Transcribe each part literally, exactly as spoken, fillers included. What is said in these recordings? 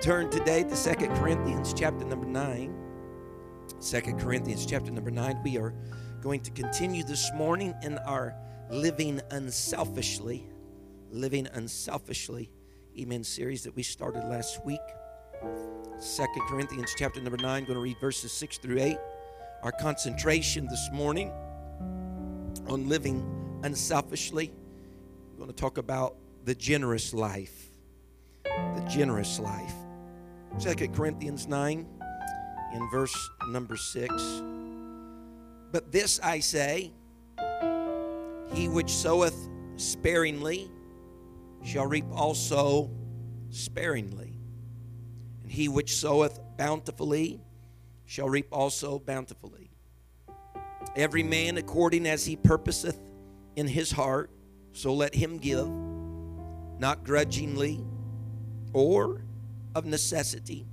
Turn today to Second Corinthians chapter number nine. Second Corinthians chapter number nine. We are going to continue this morning in our Living Unselfishly, Living Unselfishly, Amen, series that we started last week. Second Corinthians chapter number nine, I'm going to read verses six through eight. Our concentration this morning on living unselfishly. We're going to talk about the generous life. The generous life. Second Corinthians nine in verse number six. But this I say, he which soweth sparingly shall reap also sparingly, and he which soweth bountifully shall reap also bountifully. Every man according as he purposeth in his heart, so let him give, not grudgingly or of necessity,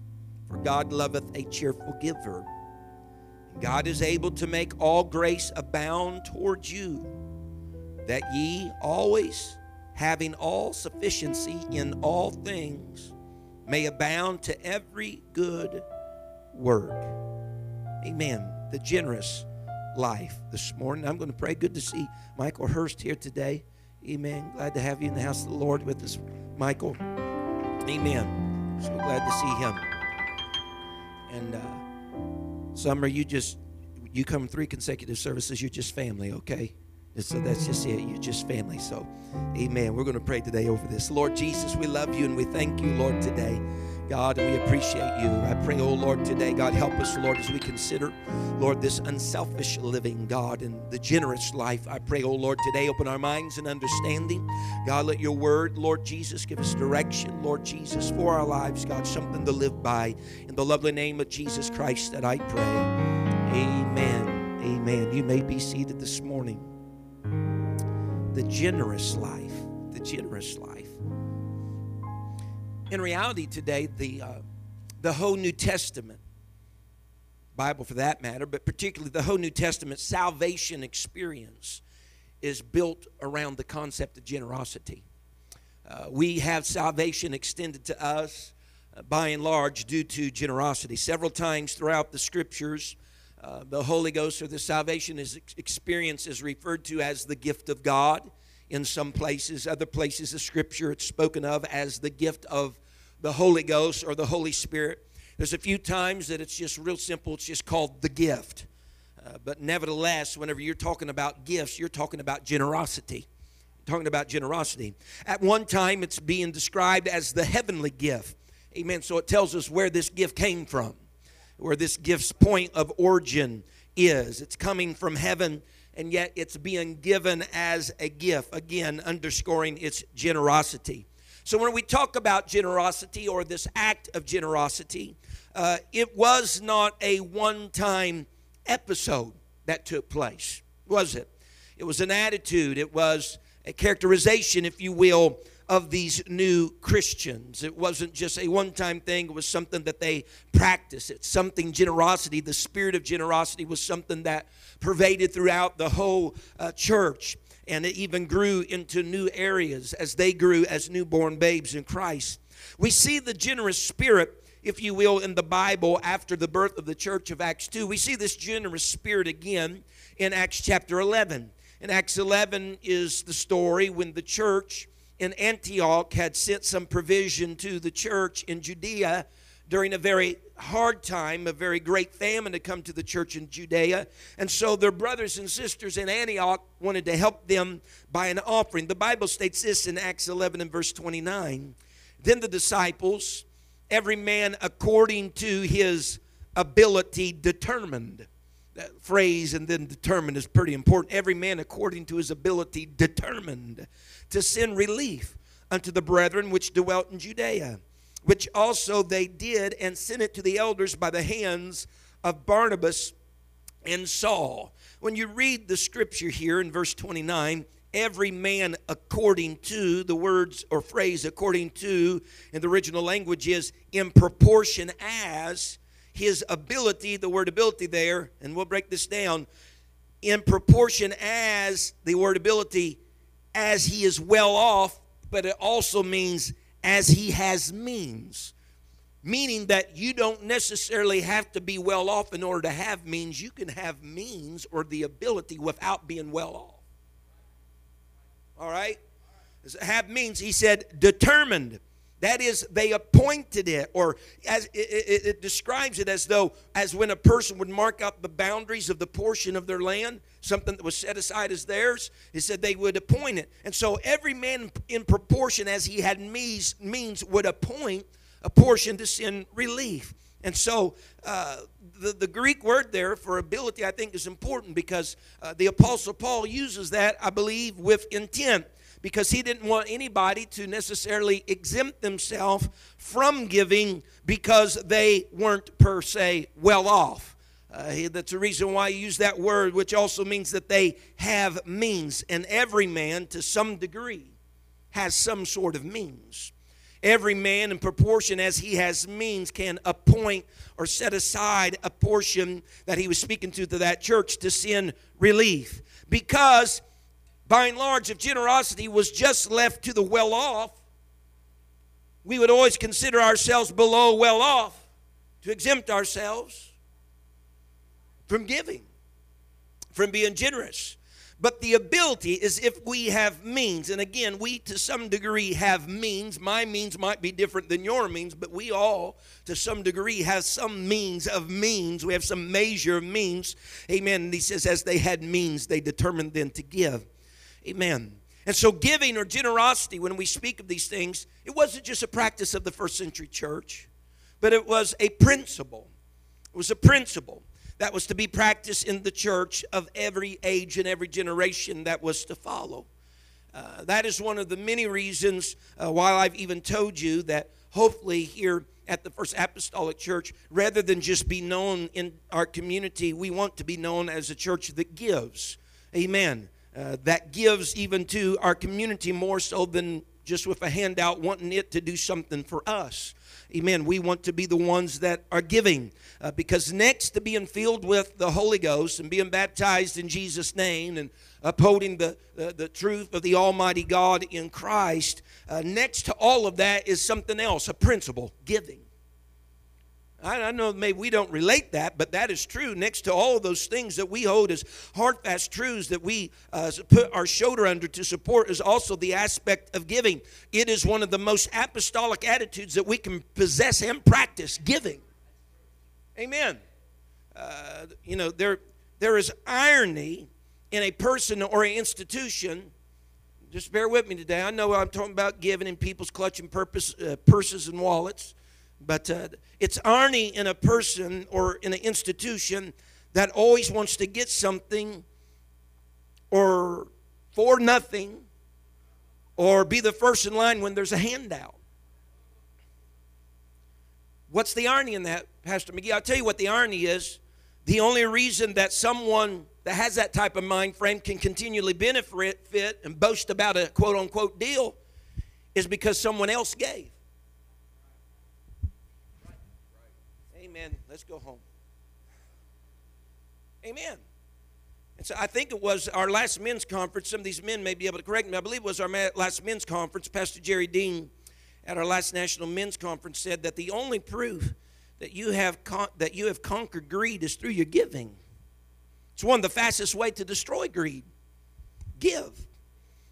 for God loveth a cheerful giver. God is able to make all grace abound towards you, that ye always, having all sufficiency in all things, may abound to every good work. Amen. The generous life this morning. I'm going to pray. Good to see Michael Hurst here today. Amen. Glad to have you in the house of the Lord with us, Michael. Amen. So glad to see him. And uh, Summer, you just, you come three consecutive services, you're just family, okay? And so that's just it, you're just family. So, amen. We're going to pray today over this. Lord Jesus, we love you and we thank you, Lord, today. God, we appreciate you. I pray, oh Lord, today, God, help us, Lord, as we consider, Lord, this unselfish living, God, and the generous life. I pray, oh Lord, today, open our minds and understanding. God, let your word, Lord Jesus, give us direction, Lord Jesus, for our lives, God, something to live by. In the lovely name of Jesus Christ that I pray, amen, amen. You may be seated this morning. The generous life, the generous life. In reality today, the, uh, the whole New Testament, Bible for that matter, but particularly the whole New Testament salvation experience is built around the concept of generosity. Uh, we have salvation extended to us, uh, by and large, due to generosity. Several times throughout the Scriptures, uh, the Holy Ghost or the salvation is, experience is referred to as the gift of God. In some places, other places of Scripture, it's spoken of as the gift of the Holy Ghost or the Holy Spirit. There's a few times that it's just real simple. It's just called the gift. Uh, but nevertheless, whenever you're talking about gifts, you're talking about generosity. You're talking about generosity. At one time, it's being described as the heavenly gift. Amen. So it tells us where this gift came from, where this gift's point of origin is. It's coming from heaven. And yet it's being given as a gift, again, underscoring its generosity. So when we talk about generosity or this act of generosity, uh, it was not a one-time episode that took place, was it? It was an attitude. It was a characterization, if you will, of these new Christians. It wasn't just a one-time thing. It was something that they practiced. It's something generosity. The spirit of generosity was something that pervaded throughout the whole uh, church. And it even grew into new areas as they grew as newborn babes in Christ. We see the generous spirit, if you will, in the Bible after the birth of the church of Acts two. We see this generous spirit again in Acts chapter eleven. And Acts eleven is the story when the church in Antioch had sent some provision to the church in Judea during a very hard time, a very great famine had come to the church in Judea. And so their brothers and sisters in Antioch wanted to help them by an offering. The Bible states this in Acts eleven and verse twenty-nine. Then the disciples, every man according to his ability, determined. That phrase and then determined is pretty important. Every man according to his ability determined to send relief unto the brethren which dwelt in Judea. which also they did, and sent it to the elders by the hands of Barnabas and Saul. When you read the scripture here in verse twenty-nine, every man according to, the words or phrase according to in the original language is in proportion as his ability, the word ability there, and we'll break this down, in proportion as the word ability, as he is well off, but it also means as he has means. Meaning that you don't necessarily have to be well off in order to have means. You can have means or the ability without being well off. All right? Have means, he said, determined. That is, they appointed it. Or as it, it, it describes it as though, as when a person would mark out the boundaries of the portion of their land, something that was set aside as theirs, it said they would appoint it. And so every man in proportion as he had means, means would appoint a portion to send relief. And so uh, the, the Greek word there for ability, I think, is important because uh, the Apostle Paul uses that, I believe, with intent, because he didn't want anybody to necessarily exempt themselves from giving because they weren't per se well off. Uh, that's the reason why you use that word, which also means that they have means. And every man, to some degree, has some sort of means. Every man in proportion as he has means can appoint or set aside a portion that he was speaking to to that church to send relief. Because by and large, if generosity was just left to the well-off, we would always consider ourselves below well-off to exempt ourselves from giving, from being generous. But the ability is if we have means. And again, we to some degree have means. My means might be different than your means, but we all to some degree have some means of means. We have some measure of means. Amen. And he says, as they had means, they determined then to give. Amen. And so giving or generosity, when we speak of these things, it wasn't just a practice of the first century church, but it was a principle. It was a principle that was to be practiced in the church of every age and every generation that was to follow. Uh, that is one of the many reasons uh, why I've even told you that hopefully here at the First Apostolic Church, rather than just be known in our community, we want to be known as a church that gives. Amen. Uh, that gives even to our community more so than just with a handout wanting it to do something for us. Amen. We want to be the ones that are giving uh, because next to being filled with the Holy Ghost and being baptized in Jesus' name and upholding the, uh, the truth of the Almighty God in Christ, uh, next to all of that is something else, a principle, giving. I, I know maybe we don't relate that, but that is true. Next to all those things that we hold as hard, fast truths that we uh, put our shoulder under to support is also the aspect of giving. It is one of the most apostolic attitudes that we can possess and practice, giving. Amen. Uh, you know, there there is irony in a person or an institution. Just bear with me today. I know I'm talking about giving and people's clutching purpose, uh, purses and wallets. But uh, it's irony in a person or in an institution that always wants to get something or for nothing or be the first in line when there's a handout. What's the irony in that, Pastor McGee? I'll tell you what the irony is. The only reason that someone that has that type of mind frame can continually benefit and boast about a quote-unquote deal is because someone else gave. Amen. Let's go home. Amen. And so I think it was our last men's conference. Some of these men may be able to correct me. I believe it was our last men's conference. Pastor Jerry Dean at our last national men's conference said that the only proof that you have con- that you have conquered greed is through your giving. It's one of the fastest way to destroy greed. Give.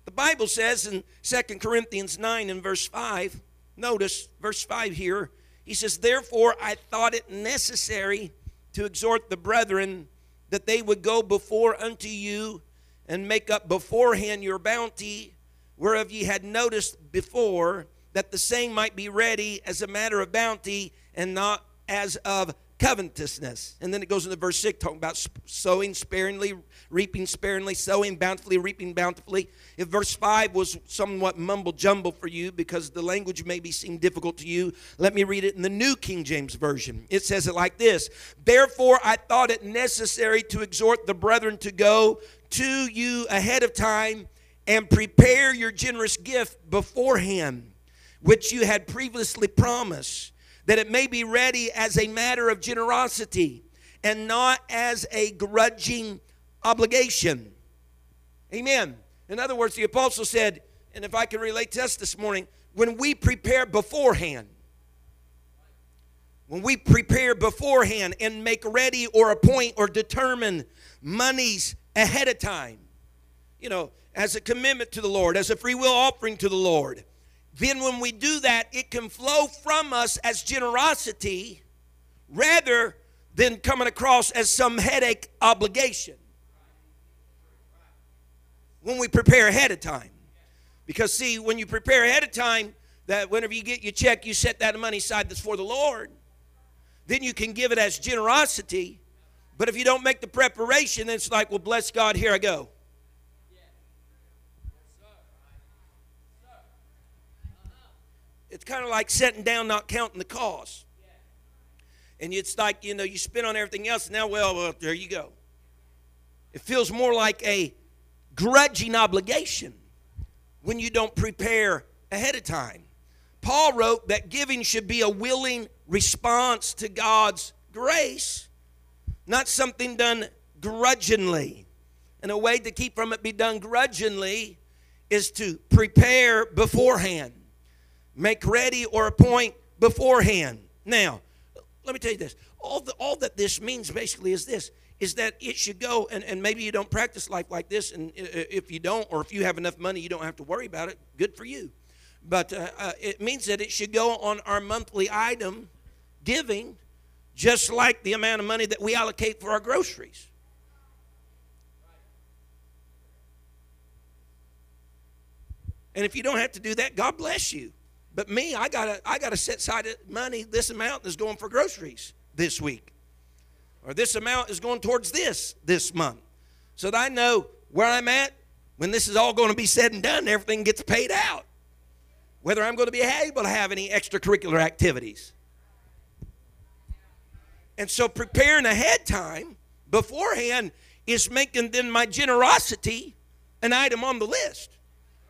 The Bible says in Second Corinthians nine and verse five, notice verse five here, he says, therefore, I thought it necessary to exhort the brethren that they would go before unto you and make up beforehand your bounty, whereof ye had noticed before, that the same might be ready as a matter of bounty and not as of covetousness. And then it goes into verse six, talking about sowing sparingly, reaping sparingly, sowing bountifully, reaping bountifully. If verse five was somewhat mumble-jumble for you because the language maybe seemed difficult to you, let me read it in the New King James Version. It says it like this: Therefore I thought it necessary to exhort the brethren to go to you ahead of time and prepare your generous gift beforehand, which you had previously promised, that it may be ready as a matter of generosity and not as a grudging obligation. Amen. In other words, the apostle said, and if I can relate to us this morning, when we prepare beforehand, when we prepare beforehand and make ready or appoint or determine monies ahead of time, you know, as a commitment to the Lord, as a free will offering to the Lord, then when we do that, it can flow from us as generosity rather than coming across as some headache obligation when we prepare ahead of time. Because, see, when you prepare ahead of time, that whenever you get your check, you set that money aside that's for the Lord. Then you can give it as generosity. But if you don't make the preparation, then it's like, well, bless God, here I go. It's kind of like sitting down, not counting the cost. And it's like, you know, you spend on everything else, and now, well, well, there you go. It feels more like a grudging obligation when you don't prepare ahead of time. Paul wrote that giving should be a willing response to God's grace, not something done grudgingly. And a way to keep from it be done grudgingly is to prepare beforehand. Make ready or appoint beforehand. Now, let me tell you this. All, the, all that this means basically is this, is that it should go, and, and maybe you don't practice life like this, and if you don't, or if you have enough money, you don't have to worry about it. Good for you. But uh, uh, it means that it should go on our monthly item giving, just like the amount of money that we allocate for our groceries. And if you don't have to do that, God bless you. But me, I gotta, I gotta set aside money. This amount is going for groceries this week, or this amount is going towards this this month, so that I know where I'm at when this is all going to be said and done. Everything gets paid out. Whether I'm going to be able to have any extracurricular activities. And so, preparing ahead time, beforehand, is making then my generosity an item on the list,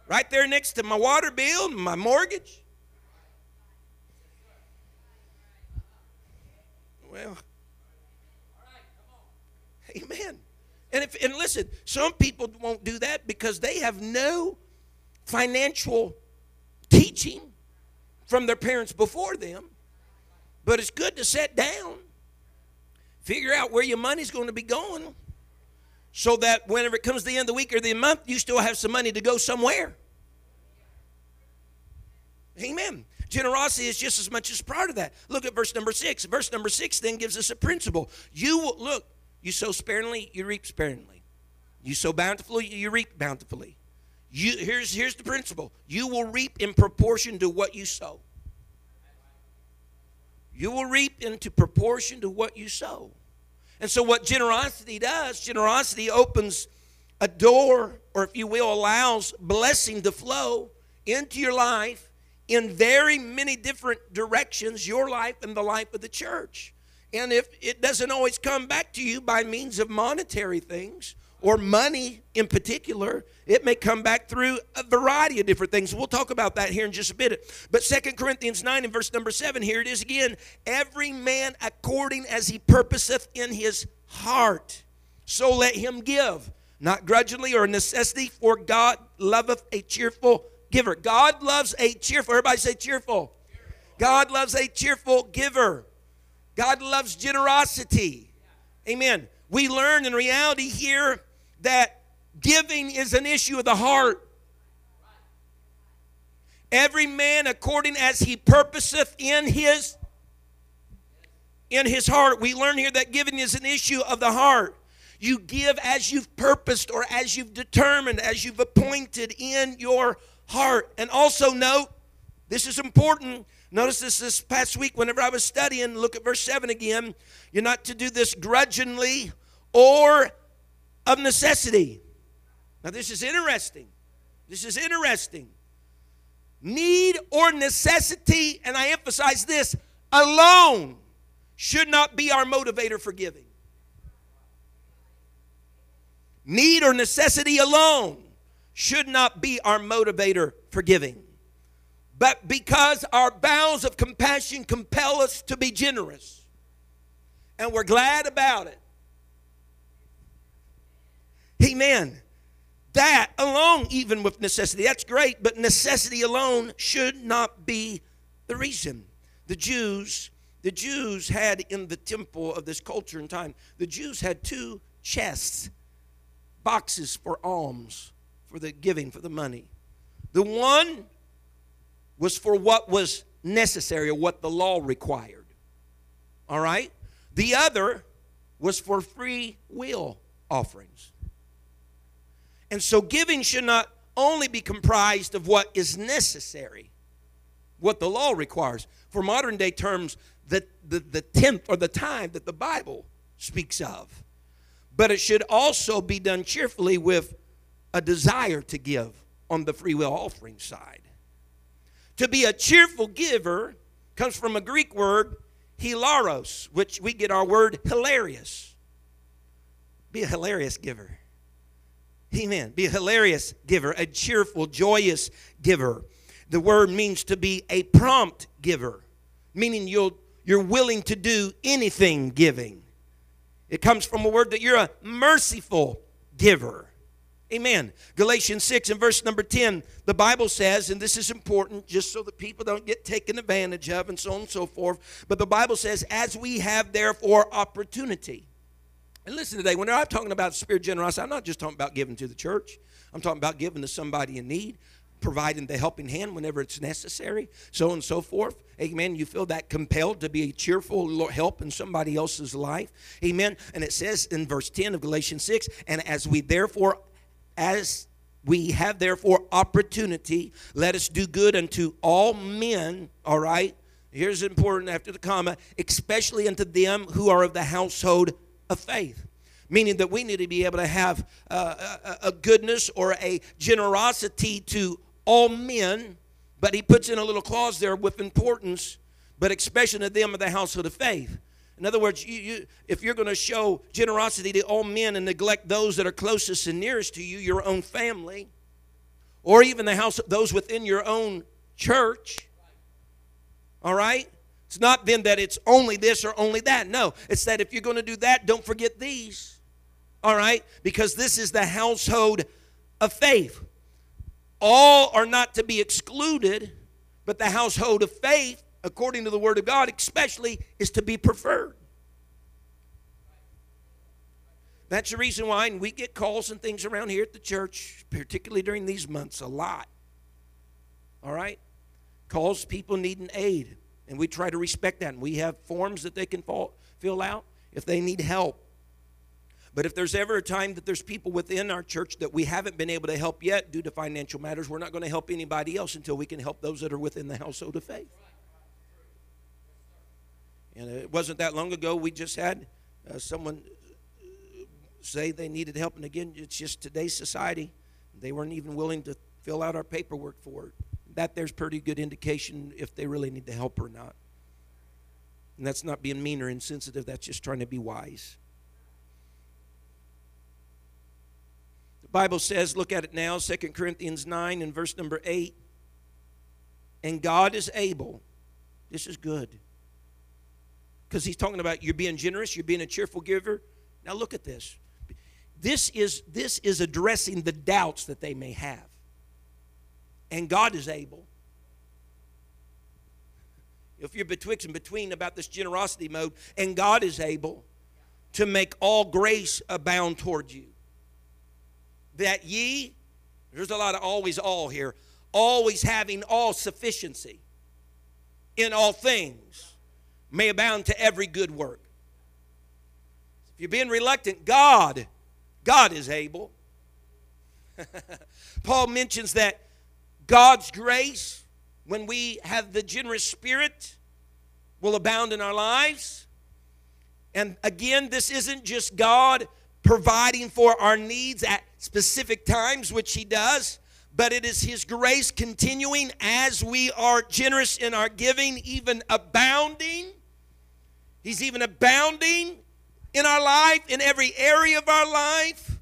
right there next to my water bill, and my mortgage. Well, amen. And if and listen, some people won't do that because they have no financial teaching from their parents before them. But it's good to sit down, figure out where your money's going to be going, so that whenever it comes to the end of the week or the month, you still have some money to go somewhere. Amen. Generosity is just as much as part of that. Look at verse number six. Verse number six then gives us a principle. You will, look, you sow sparingly, you reap sparingly. You sow bountifully, you reap bountifully. You, here's, here's the principle. You will reap in proportion to what you sow. You will reap into proportion to what you sow. And so what generosity does, generosity opens a door, or if you will, allows blessing to flow into your life, in very many different directions, your life and the life of the church. And if it doesn't always come back to you by means of monetary things or money in particular, it may come back through a variety of different things. We'll talk about that here in just a bit. But Second Corinthians nine and verse number seven, here it is again. Every man according as he purposeth in his heart, so let him give, not grudgingly or necessity, for God loveth a cheerful giver. God loves a cheerful. Everybody say cheerful. Cheerful. God loves a cheerful giver. God loves generosity. Yeah. Amen. We learn in reality here that giving is an issue of the heart. Every man according as he purposeth in his in his heart. We learn here that giving is an issue of the heart. You give as you've purposed or as you've determined, as you've appointed in your heart. And also note, this is important, Notice this this past week, whenever I was studying, look at verse seven again. You're not to do this grudgingly or of necessity. Now this is interesting. This is interesting. Need or necessity, and I emphasize this, alone should not be our motivator for giving. Need or necessity alone should not be our motivator for giving. But because our bowels of compassion compel us to be generous, and we're glad about it. Amen. That alone, even with necessity, that's great, but necessity alone should not be the reason. The Jews, the Jews had in the temple of this culture and time, the Jews had two chests, boxes for alms, for the giving, for the money. The one was for what was necessary or what the law required. All right? The other was for free will offerings. And so giving should not only be comprised of what is necessary, what the law requires. For modern day terms, the, the, the tenth or the tithe that the Bible speaks of. But it should also be done cheerfully with a desire to give on the free will offering side. To be a cheerful giver comes from a Greek word, hilaros, which we get our word hilarious. Be a hilarious giver. Amen. Be a hilarious giver, a cheerful, joyous giver. The word means to be a prompt giver, meaning you'll, you're willing to do anything giving. It comes from a word that you're a merciful giver. Amen. Galatians six and verse number ten, the Bible says, and this is important just so that people don't get taken advantage of and so on and so forth, but the Bible says, as we have therefore opportunity. And listen today, when I'm talking about spirit generosity, I'm not just talking about giving to the church. I'm talking about giving to somebody in need, providing the helping hand whenever it's necessary, so on and so forth. Amen. You feel that compelled to be a cheerful help in somebody else's life. Amen. And it says in verse ten of Galatians six, and as we therefore, as we have therefore opportunity, let us do good unto all men, all right? Here's important after the comma, especially unto them who are of the household of faith, meaning that we need to be able to have uh, a, a goodness or a generosity to all men, but he puts in a little clause there with importance, but especially to them of the household of faith. In other words, you, you, if you're going to show generosity to all men and neglect those that are closest and nearest to you, your own family, or even the house, those within your own church, all right? It's not then that it's only this or only that. No, it's that if you're going to do that, don't forget these. All right? Because this is the household of faith. All are not to be excluded, but the household of faith, according to the Word of God, especially, is to be preferred. That's the reason why, and we get calls and things around here at the church, particularly during these months, a lot. All right? Calls, people needing aid. And we try to respect that. And we have forms that they can fill out if they need help. But if there's ever a time that there's people within our church that we haven't been able to help yet due to financial matters, we're not going to help anybody else until we can help those that are within the household of faith. And it wasn't that long ago we just had uh, someone say they needed help. And again, it's just today's society. They weren't even willing to fill out our paperwork for it. That there's pretty good indication if they really need the help or not. And that's not being mean or insensitive. That's just trying to be wise. The Bible says, look at it now, Second Corinthians nine and verse number eight. And God is able. This is good. Because he's talking about you're being generous, you're being a cheerful giver. Now look at this. This is, this is addressing the doubts that they may have. And God is able. If you're betwixt and between about this generosity mode, and God is able to make all grace abound toward you. That ye, there's a lot of always all here, always having all sufficiency in all things may abound to every good work. If you're being reluctant, God, God is able. Paul mentions that God's grace when we have the generous spirit, will abound in our lives. And again, this isn't just God providing for our needs at specific times, which he does, but it is his grace continuing as we are generous in our giving, even abounding. He's even abounding in our life, in every area of our life.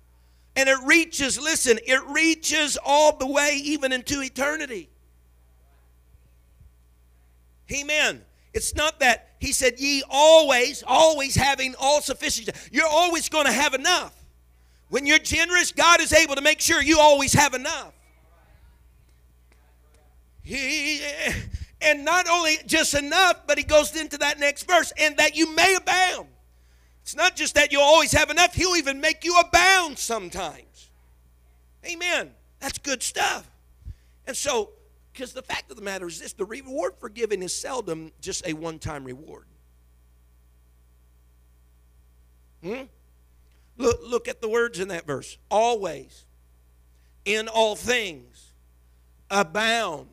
And it reaches, listen, it reaches all the way even into eternity. Amen. It's not that he said, ye always, always having all sufficiency. You're always going to have enough. When you're generous, God is able to make sure you always have enough. He, and not only just enough, but he goes into that next verse, and that you may abound. It's not just that you'll always have enough. He'll even make you abound sometimes. Amen. That's good stuff. And so, because the fact of the matter is this, the reward for giving is seldom just a one-time reward. Hmm? Look, look at the words in that verse. Always, in all things, abound.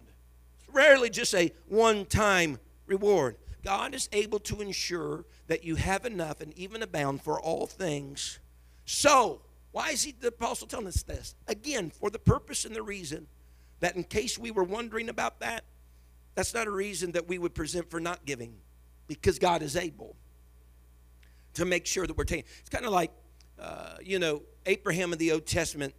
It's rarely just a one-time reward. God is able to ensure that you have enough and even abound for all things. So, why is he, the apostle, telling us this? Again, for the purpose and the reason that, in case we were wondering about that, that's not a reason that we would present for not giving, because God is able to make sure that we're taking. It's kind of like, uh, you know, Abraham in the Old Testament,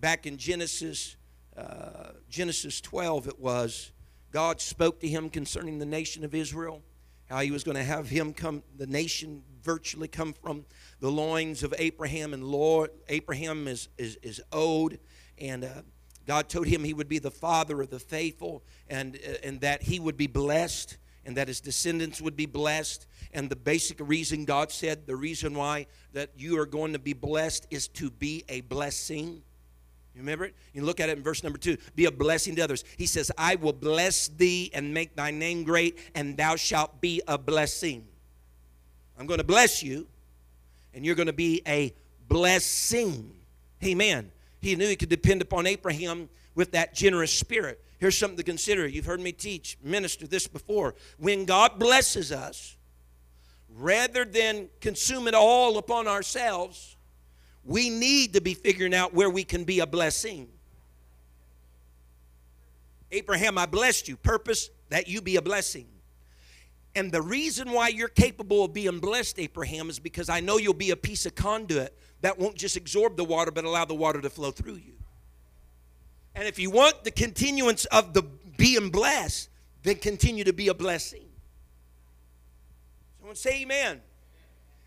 back in Genesis, uh, Genesis twelve it was. God spoke to him concerning the nation of Israel, how he was going to have him come, the nation virtually come from the loins of Abraham. And Lord, Abraham is, is, is old, and uh, God told him he would be the father of the faithful, and, and that he would be blessed, and that his descendants would be blessed. And the basic reason God said, the reason why that you are going to be blessed is to be a blessing. You remember it? You look at it in verse number two. Be a blessing to others. He says, I will bless thee and make thy name great, and thou shalt be a blessing. I'm going to bless you, and you're going to be a blessing. Amen. He knew he could depend upon Abraham with that generous spirit. Here's something to consider. You've heard me teach, minister this before. When God blesses us, rather than consume it all upon ourselves, we need to be figuring out where we can be a blessing. Abraham, I blessed you. Purpose, that you be a blessing. And the reason why you're capable of being blessed, Abraham, is because I know you'll be a piece of conduit that won't just absorb the water, but allow the water to flow through you. And if you want the continuance of the being blessed, then continue to be a blessing. Someone say amen.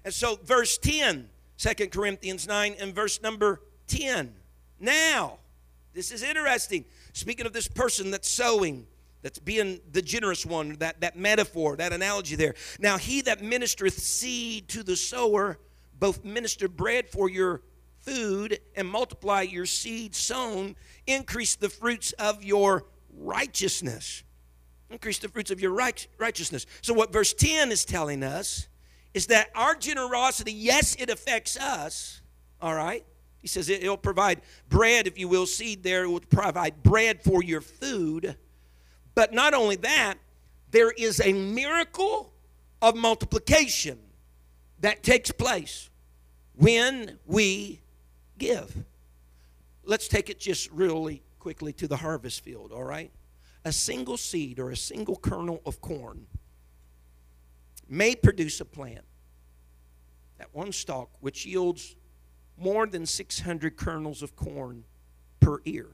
And so verse ten, Second Corinthians nine and verse number ten. Now, this is interesting. Speaking of this person that's sowing, that's being the generous one, that, that metaphor, that analogy there. Now, he that ministereth seed to the sower, both minister bread for your food and multiply your seed sown, increase the fruits of your righteousness. Increase the fruits of your right, righteousness. So what verse ten is telling us is that our generosity, yes, it affects us, all right? He says it, it'll provide bread, if you will, seed there. It will provide bread for your food. But not only that, there is a miracle of multiplication that takes place when we give. Let's take it just really quickly to the harvest field, all right? A single seed or a single kernel of corn may produce a plant, that one stalk, which yields more than six hundred kernels of corn per ear.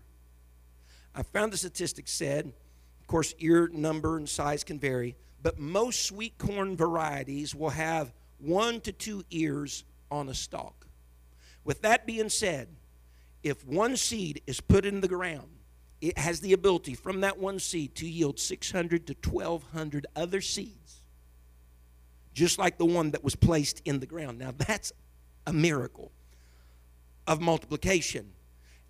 I found the statistic said, of course, ear number and size can vary, but most sweet corn varieties will have one to two ears on a stalk. With that being said, if one seed is put in the ground, it has the ability from that one seed to yield six hundred to twelve hundred other seeds, just like the one that was placed in the ground. Now, that's a miracle of multiplication.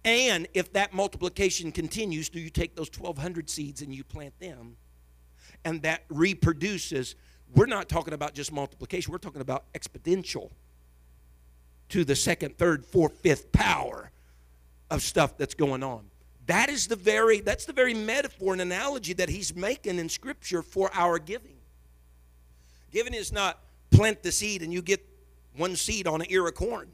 And if that multiplication continues, do you take those twelve hundred seeds and you plant them, and that reproduces? We're not talking about just multiplication. We're talking about exponential to the second, third, fourth, fifth power of stuff that's going on. That is the very, that's the very metaphor and analogy that he's making in Scripture for our giving. Giving is not plant the seed and you get one seed on an ear of corn.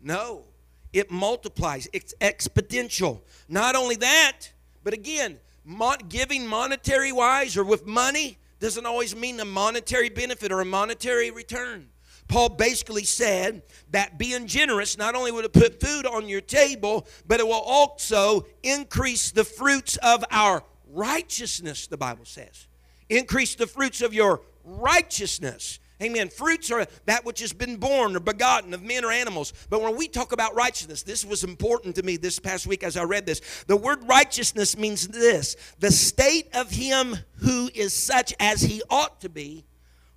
No, it multiplies. It's exponential. Not only that, but again, mon- giving monetary-wise or with money doesn't always mean a monetary benefit or a monetary return. Paul basically said that being generous not only would it put food on your table, but it will also increase the fruits of our righteousness, the Bible says. Increase the fruits of your righteousness. Amen. Fruits are that which has been born or begotten of men or animals. But when we talk about righteousness, this was important to me this past week as I read this. The word righteousness means this: the state of him who is such as he ought to be,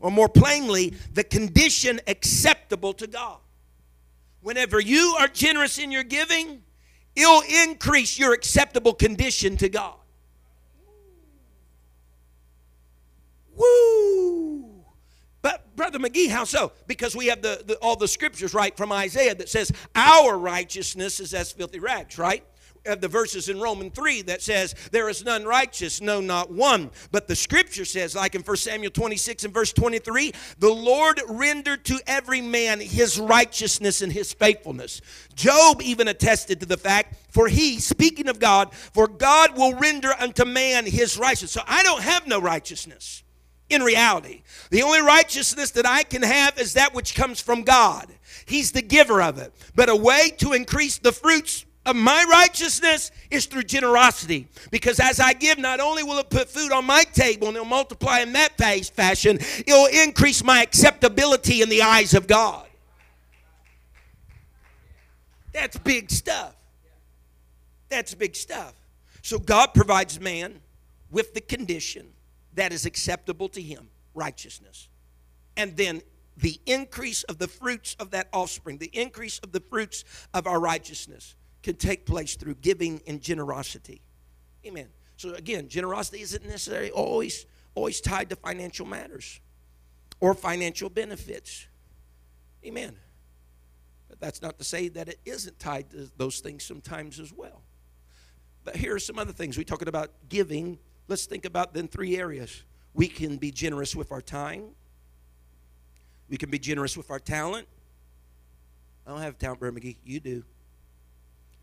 or more plainly, the condition acceptable to God. Whenever you are generous in your giving, it'll increase your acceptable condition to God. Woo! But Brother McGee, how so? Because we have the, the all the scriptures, right, from Isaiah that says our righteousness is as filthy rags, right? Of the verses in Romans three that says there is none righteous, no, not one. But the scripture says, like in First Samuel twenty-six and verse twenty-three, the Lord rendered to every man his righteousness and his faithfulness. Job even attested to the fact, for he, speaking of God, for God will render unto man his righteousness. So I don't have no righteousness in reality. The only righteousness that I can have is that which comes from God. He's the giver of it. But a way to increase the fruits of my righteousness is through generosity, because as I give, not only will it put food on my table and it'll multiply in that fashion, it'll increase my acceptability in the eyes of God. That's big stuff. That's big stuff. So God provides man with the condition that is acceptable to him, righteousness, and then the increase of the fruits of that offspring, the increase of the fruits of our righteousness, can take place through giving and generosity. Amen. So again, generosity isn't necessarily always, always tied to financial matters or financial benefits. Amen. But that's not to say that it isn't tied to those things sometimes as well. But here are some other things. We're talking about giving. Let's think about then three areas. We can be generous with our time. We can be generous with our talent. I don't have talent, Brother McGee. You do.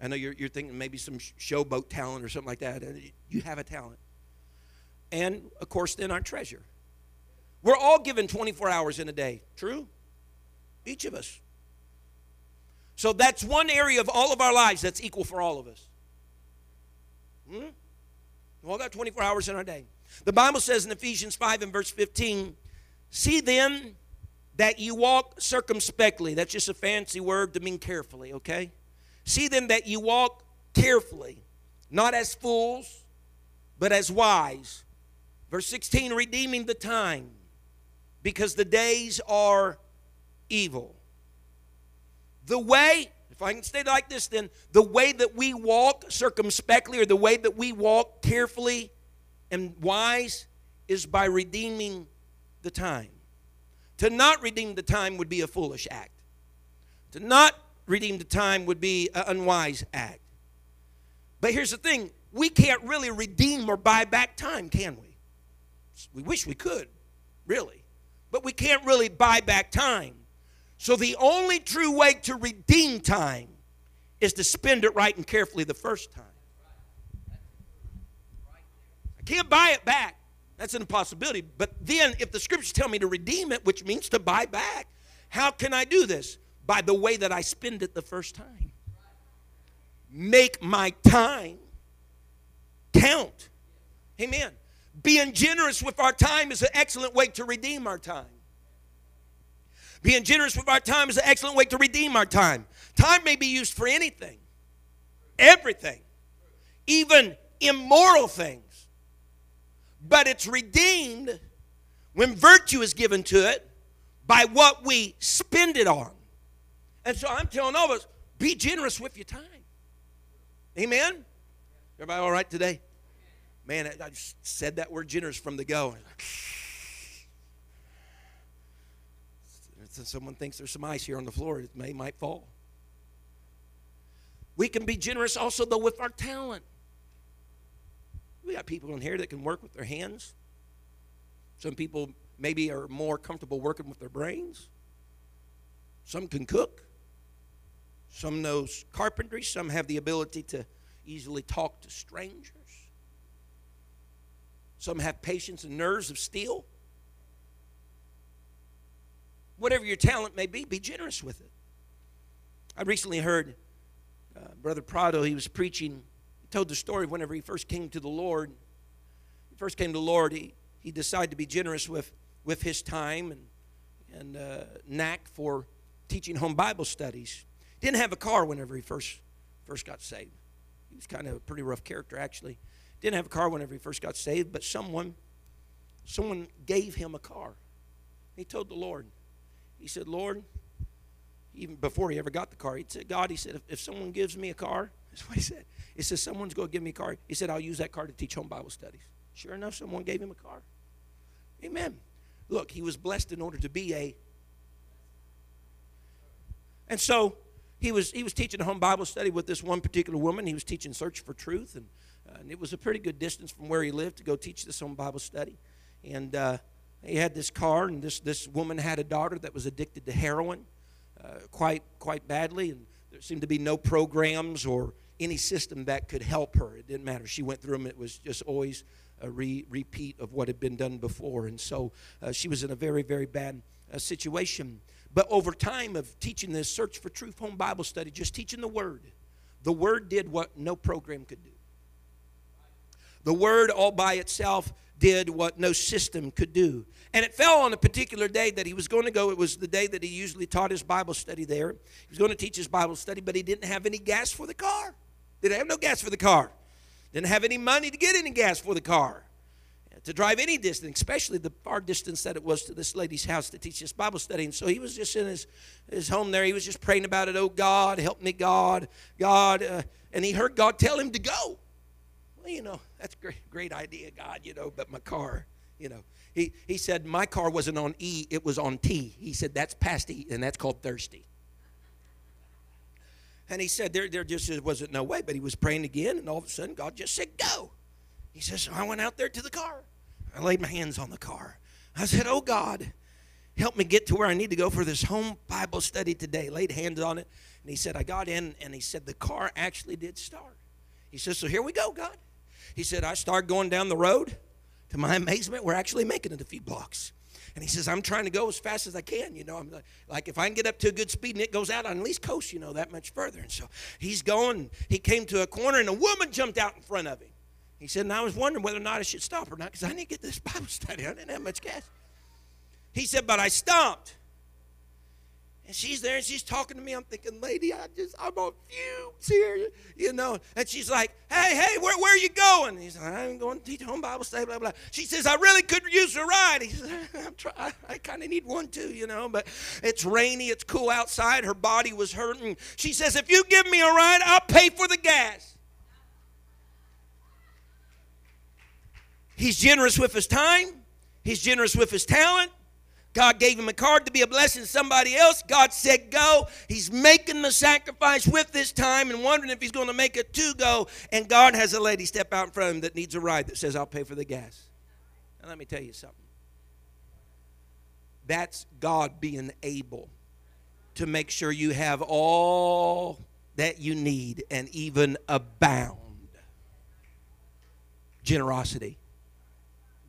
I know you're, you're thinking maybe some showboat talent or something like that. You have a talent. And, of course, then our treasure. We're all given twenty-four hours in a day. True? Each of us. So that's one area of all of our lives that's equal for all of us. Hmm? We all got twenty-four hours in our day. The Bible says in Ephesians five and verse fifteen, see them that you walk circumspectly. That's just a fancy word to mean carefully, okay? See then that you walk carefully, not as fools, but as wise. Verse sixteen, redeeming the time, because the days are evil. The way, if I can stay like this then, the way that we walk circumspectly, or the way that we walk carefully and wise, is by redeeming the time. To not redeem the time would be a foolish act. To not redeem the time would be an unwise act. But here's the thing. We can't really redeem or buy back time, can we? We wish we could, really. But we can't really buy back time. So the only true way to redeem time is to spend it right and carefully the first time. I can't buy it back. That's an impossibility. But then if the scriptures tell me to redeem it, which means to buy back, how can I do this? By the way that I spend it the first time. Make my time count. Amen. Being generous with our time is an excellent way to redeem our time. Being generous with our time is an excellent way to redeem our time. Time may be used for anything, everything, even immoral things. But it's redeemed when virtue is given to it by what we spend it on. And so I'm telling all of us, be generous with your time. Amen? Everybody all right today? Man, I just said that word generous from the go. Someone thinks there's some ice here on the floor. It may might fall. We can be generous also, though, with our talent. We got people in here that can work with their hands. Some people maybe are more comfortable working with their brains. Some can cook. Some knows carpentry. Some have the ability to easily talk to strangers. Some have patience and nerves of steel. Whatever your talent may be, be generous with it. I recently heard uh, Brother Prado, he was preaching. He told the story of whenever he first came to the Lord. He first came to the Lord, he, he decided to be generous with, with his time and, and uh, knack for teaching home Bible studies. Didn't have a car whenever he first, first got saved. He was kind of a pretty rough character, actually. Didn't have a car whenever he first got saved, but someone, someone gave him a car. He told the Lord, he said, Lord, even before he ever got the car, he said, God, he said, if, if someone gives me a car, that's what he said. He said, someone's going to give me a car. He said, I'll use that car to teach home Bible studies. Sure enough, someone gave him a car. Amen. Look, he was blessed in order to be a. And so he was, he was teaching a home Bible study with this one particular woman. He was teaching Search for Truth, and, uh, and it was a pretty good distance from where he lived to go teach this home Bible study. And uh, he had this car, and this, this woman had a daughter that was addicted to heroin. Uh, quite quite badly, and there seemed to be no programs or any system that could help her. It didn't matter. She went through them. It was just always a re repeat of what had been done before, and so uh, she was in a very, very bad uh, situation. But over time of teaching this Search for Truth home Bible study, just teaching the Word, the Word did what no program could do. The Word all by itself did what no system could do. And it fell on a particular day that he was going to go. It was the day that he usually taught his Bible study there. He was going to teach his Bible study, but he didn't have any gas for the car. Didn't have no gas for the car. Didn't have any money to get any gas for the car, to drive any distance, especially the far distance that it was to this lady's house to teach this Bible study. And so he was just in his, his home there. He was just praying about it. Oh, God, help me, God, God. Uh, and he heard God tell him to go. You know, that's a great, great idea, God, you know, but my car, you know. He, he said, my car wasn't on E, it was on T. He said, that's past E, and that's called thirsty. And he said, there, there just wasn't no way, but he was praying again, and all of a sudden, God just said, go. He says, so I went out there to the car. I laid my hands on the car. I said, oh, God, help me get to where I need to go for this home Bible study today. Laid hands on it, and he said, I got in, and he said, the car actually did start. He says, so here we go, God. He said, I started going down the road. To my amazement, we're actually making it a few blocks. And he says, I'm trying to go as fast as I can. You know, I'm like, like if I can get up to a good speed and it goes out, I can at least coast, you know, that much further. And so he's going. He came to a corner, and a woman jumped out in front of him. He said, and I was wondering whether or not I should stop or not because I didn't get this Bible study. I didn't have much gas. He said, but I stopped. And she's there, and she's talking to me. I'm thinking, lady, I just, I'm on fumes here, you know. And she's like, hey, hey, where, where are you going? And he's like, I'm going to teach home Bible study, blah, blah. She says, I really could use a ride. He says, I'm trying, I kind of need one too, you know. But it's rainy, it's cool outside. Her body was hurting. She says, if you give me a ride, I'll pay for the gas. He's generous with his time. He's generous with his talent. God gave him a card to be a blessing to somebody else. God said go. He's making the sacrifice with this time and wondering if he's going to make it to go. And God has a lady step out in front of him that needs a ride that says, I'll pay for the gas. Now let me tell you something. That's God being able to make sure you have all that you need and even abound. Generosity.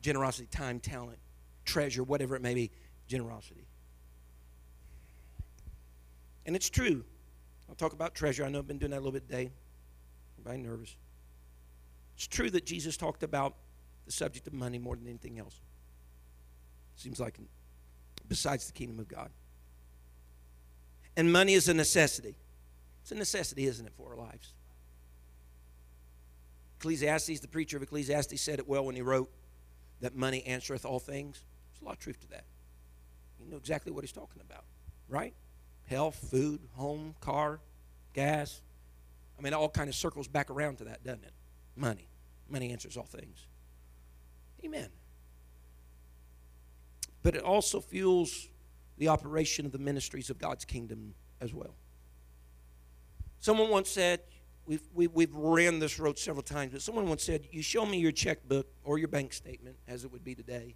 Generosity, time, talent, treasure, whatever it may be. Generosity. And it's true. I'll talk about treasure. I know I've been doing that a little bit today. Everybody nervous. It's true that Jesus talked about the subject of money more than anything else. Seems like besides the kingdom of God. And money is a necessity. It's a necessity, isn't it, for our lives? Ecclesiastes, the preacher of Ecclesiastes, said it well when he wrote that money answereth all things. There's a lot of truth to that. You know exactly what he's talking about, right? Health, food, home, car, gas. I mean, it all kind of circles back around to that, doesn't it? Money. Money answers all things. Amen. But it also fuels the operation of the ministries of God's kingdom as well. Someone once said, We've, we, we've ran this road several times, but someone once said, you show me your checkbook or your bank statement, as it would be today,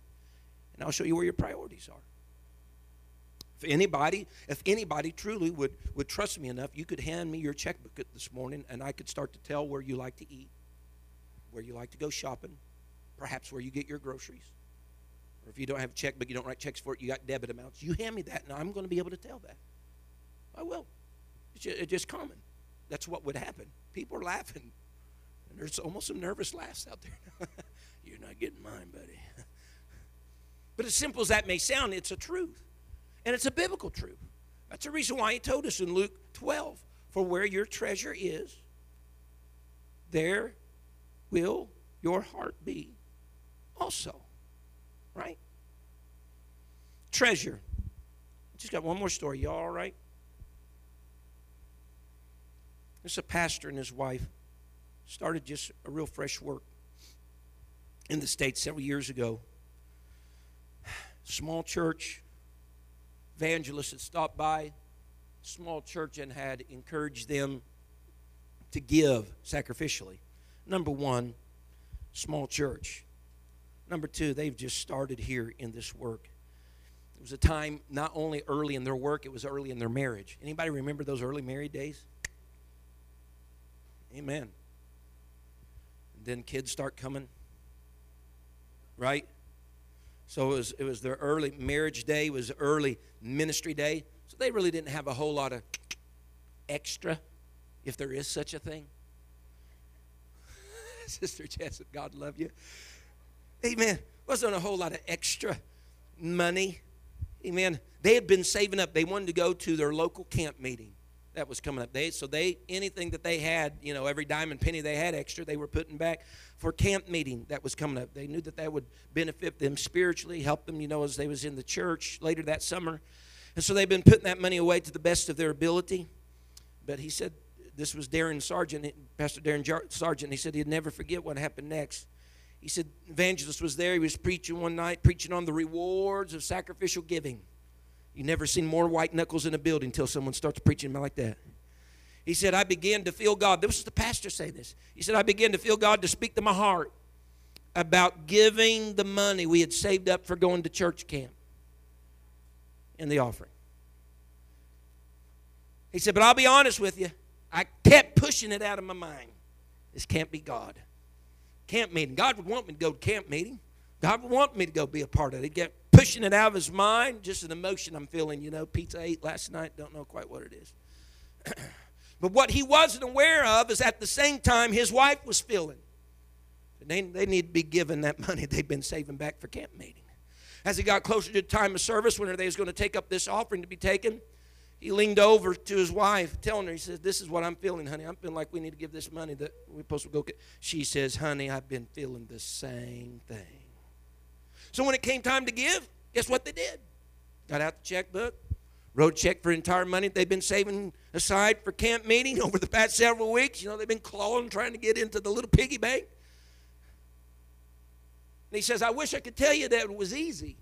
and I'll show you where your priorities are. If anybody, if anybody truly would, would trust me enough, you could hand me your checkbook this morning, and I could start to tell where you like to eat, where you like to go shopping, perhaps where you get your groceries. Or if you don't have a checkbook, you don't write checks for it, you got debit amounts. You hand me that, and I'm going to be able to tell that. I will. It's just, it's just common. That's what would happen. People are laughing, and there's almost some nervous laughs out there. You're not getting mine, buddy. But as simple as that may sound, it's a truth, and it's a biblical truth. That's the reason why he told us in Luke twelve, for where your treasure is, there will your heart be also, right? Treasure. Just got one more story. Y'all all right? This is a pastor and his wife. Started just a real fresh work in the States several years ago. Small church. Evangelist had stopped by. Small church and had encouraged them to give sacrificially. Number one, small church. Number two, they've just started here in this work. It was a time not only early in their work, it was early in their marriage. Anybody remember those early married days? Amen. And then kids start coming, right? So it was, it was their early marriage day, it was early ministry day. So they really didn't have a whole lot of extra, if there is such a thing. Sister Jessup, God love you. Amen. Wasn't a whole lot of extra money. Amen. They had been saving up. They wanted to go to their local camp meeting that was coming up. They, so they anything that they had, you know, every dime and penny they had extra, they were putting back for camp meeting that was coming up. They knew that that would benefit them spiritually, help them, you know, as they was in the church later that summer. And so they've been putting that money away to the best of their ability. But he said, this was Darren Sargent, Pastor Darren Sargent. He said he'd never forget what happened next. He said, evangelist was there. He was preaching one night, preaching on the rewards of sacrificial giving. You never seen more white knuckles in a building until someone starts preaching like that. He said, I began to feel God. This is the pastor saying this. He said, I began to feel God to speak to my heart about giving the money we had saved up for going to church camp and the offering. He said, but I'll be honest with you. I kept pushing it out of my mind. This can't be God. Camp meeting. God would want me to go to camp meeting. God would want me to go be a part of it. He kept pushing it out of his mind. Just an emotion I'm feeling, you know. Pizza I ate last night. Don't know quite what it is. But what he wasn't aware of is at the same time his wife was feeling. They, they need to be given that money they've been saving back for camp meeting. As he got closer to the time of service, when they was going to take up this offering to be taken, he leaned over to his wife, telling her, he says, this is what I'm feeling, honey. I'm feeling like we need to give this money that we're supposed to go get. She says, honey, I've been feeling the same thing. So when it came time to give, guess what they did? Got out the checkbook, wrote a check for entire money they've been saving aside for camp meeting over the past several weeks. You know, they've been clawing, trying to get into the little piggy bank. And he says, I wish I could tell you that it was easy.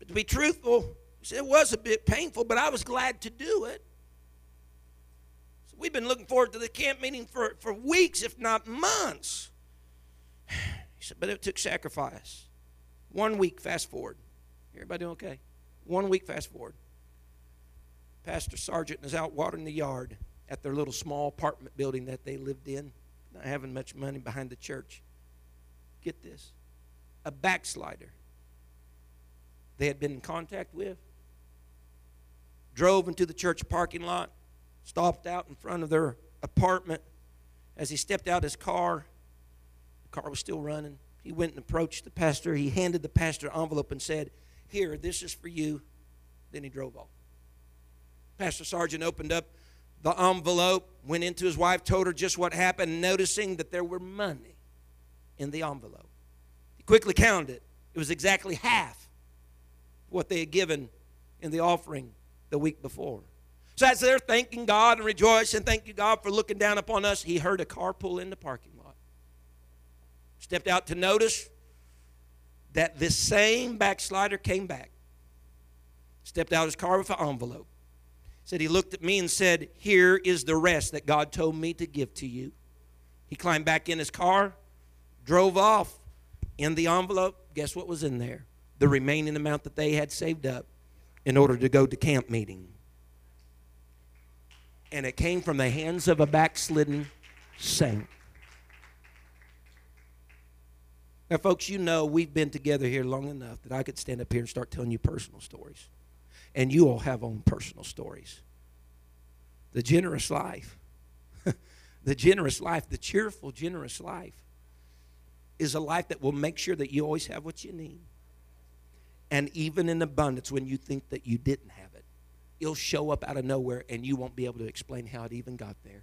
But to be truthful, it was a bit painful, but I was glad to do it. So we've been looking forward to the camp meeting for, for weeks, if not months. He said, but it took sacrifice. One week, fast forward. Everybody doing okay? One week, fast forward. Pastor Sargent is out watering the yard at their little small apartment building that they lived in, not having much money behind the church. Get this. A backslider they had been in contact with drove into the church parking lot, stopped out in front of their apartment. As he stepped out his car, the car was still running. He went and approached the pastor. He handed the pastor an envelope and said, here, this is for you. Then he drove off. Pastor Sargent opened up the envelope, went into his wife, told her just what happened, noticing that there were money in the envelope. He quickly counted it. It was exactly half what they had given in the offering the week before. So as they're thanking God and rejoicing, thank you, God, for looking down upon us, he heard a car pull in the parking lot. Stepped out to notice that this same backslider came back. Stepped out of his car with an envelope. said he looked at me and said, here is the rest that God told me to give to you. He climbed back in his car, drove off. In the envelope, guess what was in there? The remaining amount that they had saved up in order to go to camp meeting. And it came from the hands of a backslidden saint. Now, folks, you know we've been together here long enough that I could stand up here and start telling you personal stories. And you all have own personal stories. The generous life. The generous life, the cheerful, generous life is a life that will make sure that you always have what you need. And even in abundance, when you think that you didn't have it, it'll show up out of nowhere and you won't be able to explain how it even got there.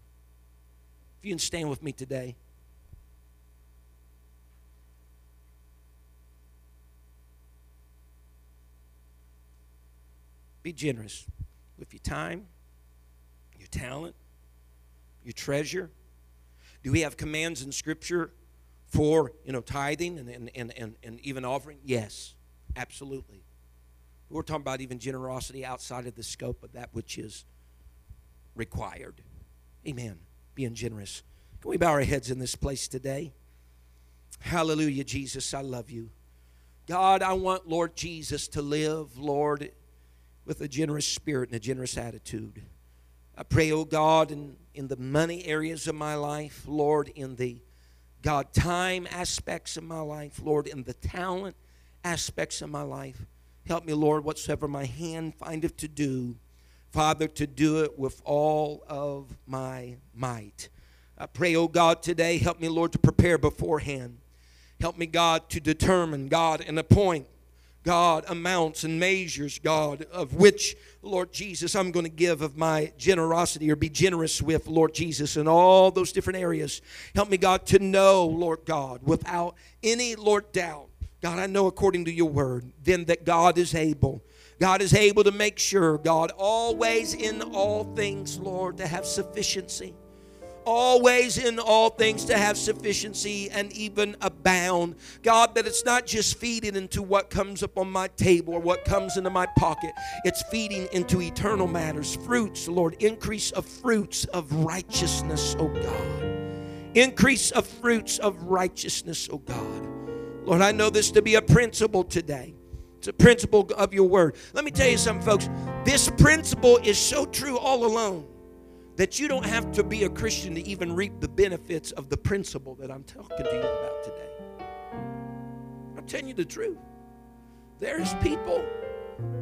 If you can stand with me today. Be generous with your time, your talent, your treasure. Do we have commands in Scripture for, you know, tithing and, and, and, and, and even offering? Yes, absolutely. We're talking about even generosity outside of the scope of that which is required. Amen. Being generous. Can we bow our heads in this place today? Hallelujah, Jesus, I love you. God, I want, Lord Jesus, to live, Lord, with a generous spirit and a generous attitude. I pray, oh God, in, in the money areas of my life, Lord, in the God, time aspects of my life, Lord, in the talent aspects of my life. Help me, Lord, whatsoever my hand findeth to do, Father, to do it with all of my might. I pray, oh God, today, help me, Lord, to prepare beforehand. Help me, God, to determine, God, and appoint, God, amounts and measures, God, of which, Lord Jesus, I'm going to give of my generosity or be generous with, Lord Jesus, in all those different areas. Help me, God, to know, Lord God, without any, Lord, doubt. God, I know according to your word, then that God is able. God is able to make sure, God, always in all things, Lord, to have sufficiency. Always in all things to have sufficiency and even abound. God, that it's not just feeding into what comes up on my table or what comes into my pocket. It's feeding into eternal matters. Fruits, Lord, increase of fruits of righteousness, oh God. Increase of fruits of righteousness, oh God. Lord, I know this to be a principle today. It's a principle of your word. Let me tell you something, folks. This principle is so true all alone that you don't have to be a Christian to even reap the benefits of the principle that I'm talking to you about today. I'm telling you the truth. There is people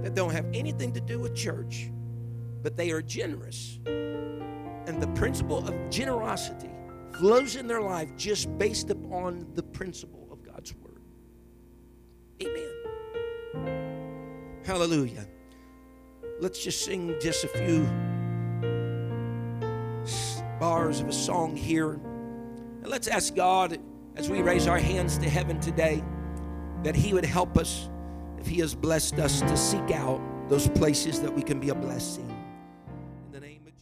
that don't have anything to do with church, but they are generous. And the principle of generosity flows in their life just based upon the principle of God's word. Amen. Hallelujah. Let's just sing just a few bars of a song here, and let's ask God as we raise our hands to heaven today that he would help us, if he has blessed us, to seek out those places that we can be a blessing. In the name of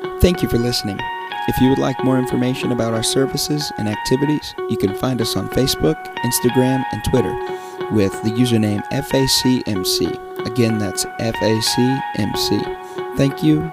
Jesus. Thank you for listening. If you would like more information about our services and activities, you can find us on Facebook, Instagram, and Twitter with the username F A C M C. Again, that's F A C M C. Thank you,